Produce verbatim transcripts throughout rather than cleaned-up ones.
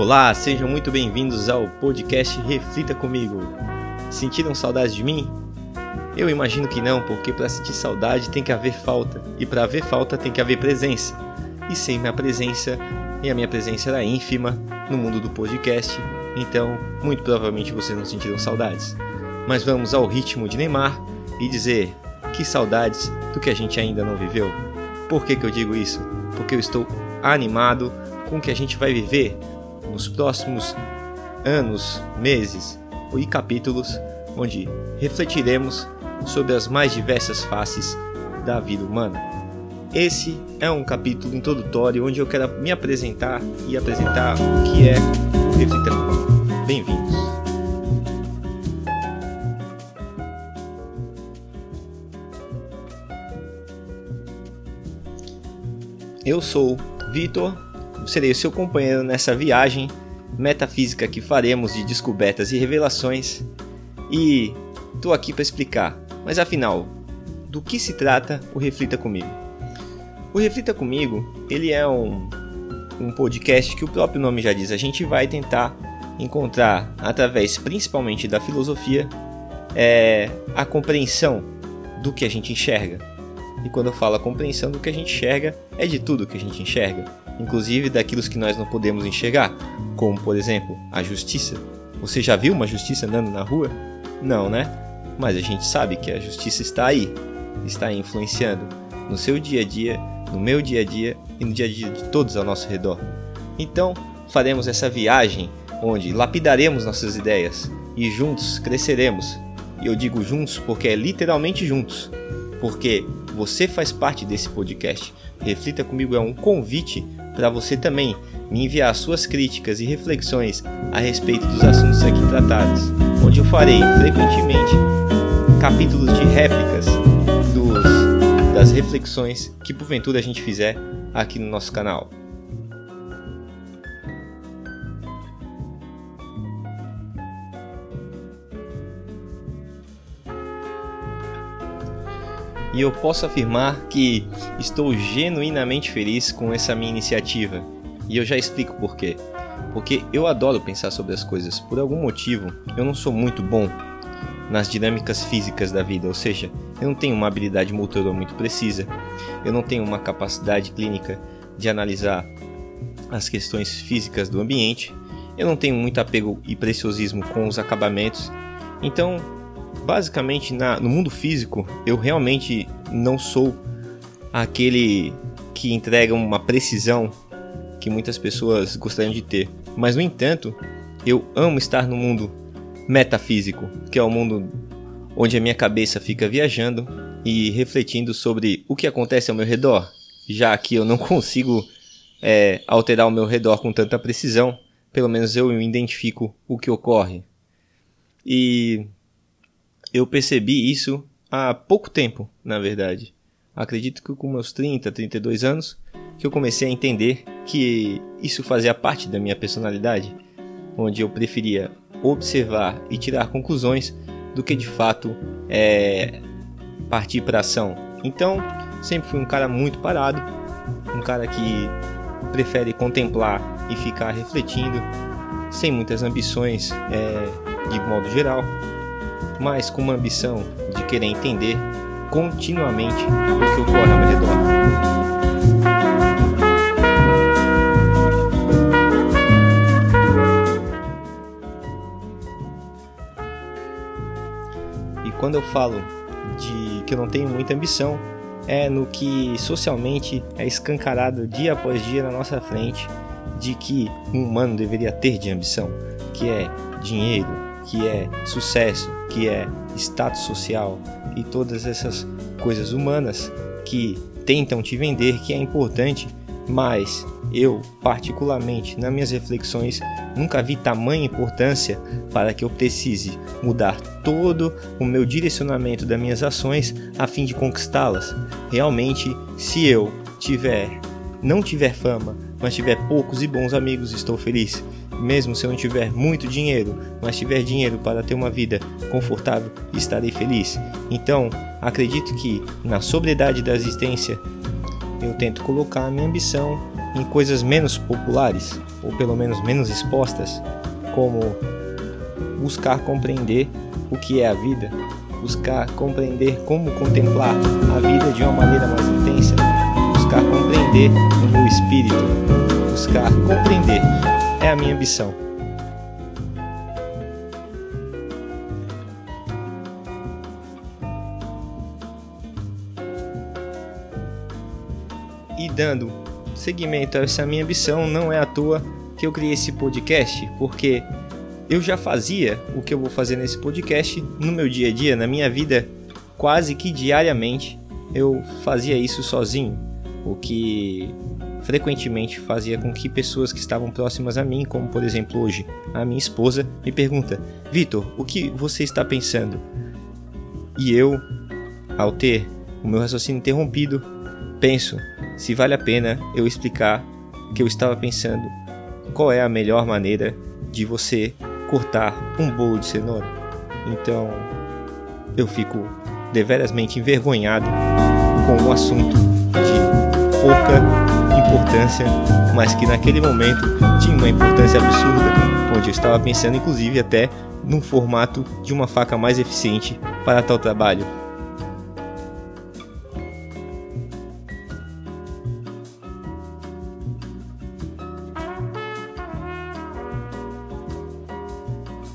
Olá, sejam muito bem-vindos ao podcast Reflita Comigo. Sentiram saudade de mim? Eu imagino que não, porque para sentir saudade tem que haver falta, e para haver falta tem que haver presença. E sem minha presença, e a minha presença era ínfima no mundo do podcast, então muito provavelmente vocês não sentiram saudades. Mas vamos ao ritmo de Neymar e dizer que saudades do que a gente ainda não viveu. Por que que eu digo isso? Porque eu estou animado com o que a gente vai viver nos próximos anos, meses e capítulos, onde refletiremos sobre as mais diversas faces da vida humana. Esse é um capítulo introdutório onde eu quero me apresentar e apresentar o que é o Reflita Comigo. Bem-vindos! Eu sou Vitor, serei o seu companheiro nessa viagem metafísica que faremos de descobertas e revelações, e estou aqui para explicar, mas afinal, do que se trata o Reflita Comigo? O Reflita Comigo, ele é um, um podcast que o próprio nome já diz, a gente vai tentar encontrar, através principalmente da filosofia, é, a compreensão do que a gente enxerga. E quando eu falo a compreensão do que a gente enxerga, é de tudo que a gente enxerga, inclusive daquilo que nós não podemos enxergar, como, por exemplo, a justiça. Você já viu uma justiça andando na rua? Não, né? Mas a gente sabe que a justiça está aí, está aí influenciando no seu dia a dia, no meu dia a dia e no dia a dia de todos ao nosso redor. Então, faremos essa viagem onde lapidaremos nossas ideias e juntos cresceremos. E eu digo juntos porque é literalmente juntos, porque você faz parte desse podcast. Reflita Comigo é um convite para você também me enviar suas críticas e reflexões a respeito dos assuntos aqui tratados, onde eu farei frequentemente capítulos de réplicas dos, das reflexões que porventura a gente fizer aqui no nosso canal. E eu posso afirmar que estou genuinamente feliz com essa minha iniciativa. E eu já explico por quê. Porque eu adoro pensar sobre as coisas. Por algum motivo, eu não sou muito bom nas dinâmicas físicas da vida. Ou seja, eu não tenho uma habilidade motora muito precisa. Eu não tenho uma capacidade clínica de analisar as questões físicas do ambiente. Eu não tenho muito apego e preciosismo com os acabamentos. Então, basicamente, na, no mundo físico, eu realmente não sou aquele que entrega uma precisão que muitas pessoas gostariam de ter. Mas, no entanto, eu amo estar no mundo metafísico, que é o mundo onde a minha cabeça fica viajando e refletindo sobre o que acontece ao meu redor, já que eu não consigo é, alterar o meu redor com tanta precisão. Pelo menos eu identifico o que ocorre. E eu percebi isso há pouco tempo, na verdade. Acredito que com meus trinta, trinta e dois anos, que eu comecei a entender que isso fazia parte da minha personalidade, onde eu preferia observar e tirar conclusões do que de fato é, partir para ação. Então, sempre fui um cara muito parado, um cara que prefere contemplar e ficar refletindo, sem muitas ambições é, de modo geral, mas com uma ambição de querer entender continuamente o que ocorre ao meu redor. E quando eu falo de que eu não tenho muita ambição, é no que socialmente é escancarado dia após dia na nossa frente de que um humano deveria ter de ambição, que é dinheiro, que é sucesso, que é status social e todas essas coisas humanas que tentam te vender que é importante, mas eu, particularmente, nas minhas reflexões, nunca vi tamanha importância para que eu precise mudar todo o meu direcionamento das minhas ações a fim de conquistá-las. Realmente, se eu tiver, não tiver fama, mas tiver poucos e bons amigos, estou feliz. Mesmo se eu não tiver muito dinheiro, mas tiver dinheiro para ter uma vida confortável, estarei feliz. Então, acredito que na sobriedade da existência, eu tento colocar a minha ambição em coisas menos populares, ou pelo menos menos expostas, como buscar compreender o que é a vida, buscar compreender como contemplar a vida de uma maneira mais intensa, buscar compreender o meu espírito, buscar compreender é a minha ambição. E dando seguimento a essa minha ambição, não é à toa que eu criei esse podcast, porque eu já fazia o que eu vou fazer nesse podcast no meu dia a dia, na minha vida, quase que diariamente eu fazia isso sozinho, o que frequentemente fazia com que pessoas que estavam próximas a mim, como por exemplo hoje a minha esposa, me pergunta: Vitor, o que você está pensando? E eu, ao ter o meu raciocínio interrompido, penso se vale a pena eu explicar que eu estava pensando qual é a melhor maneira de você cortar um bolo de cenoura. Então eu fico deverasmente envergonhado com um assunto de pouca importância, mas que naquele momento tinha uma importância absurda, onde eu estava pensando inclusive até num formato de uma faca mais eficiente para tal trabalho.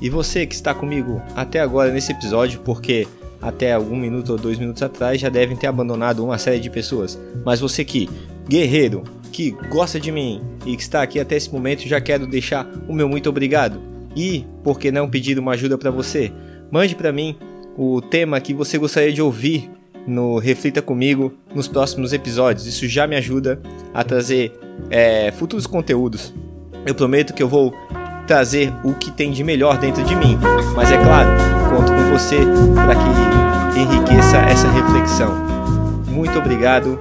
E você que está comigo até agora nesse episódio, porque até algum minuto ou dois minutos atrás já devem ter abandonado uma série de pessoas. Mas você que, guerreiro, que gosta de mim e que está aqui até esse momento, já quero deixar o meu muito obrigado. E, por que não pedir uma ajuda para você? Mande para mim o tema que você gostaria de ouvir no Reflita Comigo nos próximos episódios. Isso já me ajuda a trazer é, futuros conteúdos. Eu prometo que eu vou trazer o que tem de melhor dentro de mim, mas é claro, conto com você para que enriqueça essa reflexão. Muito obrigado,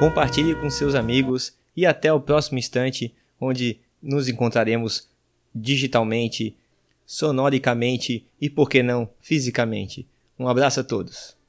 compartilhe com seus amigos e até o próximo instante, onde nos encontraremos digitalmente, sonoricamente e, por que não, fisicamente. Um abraço a todos.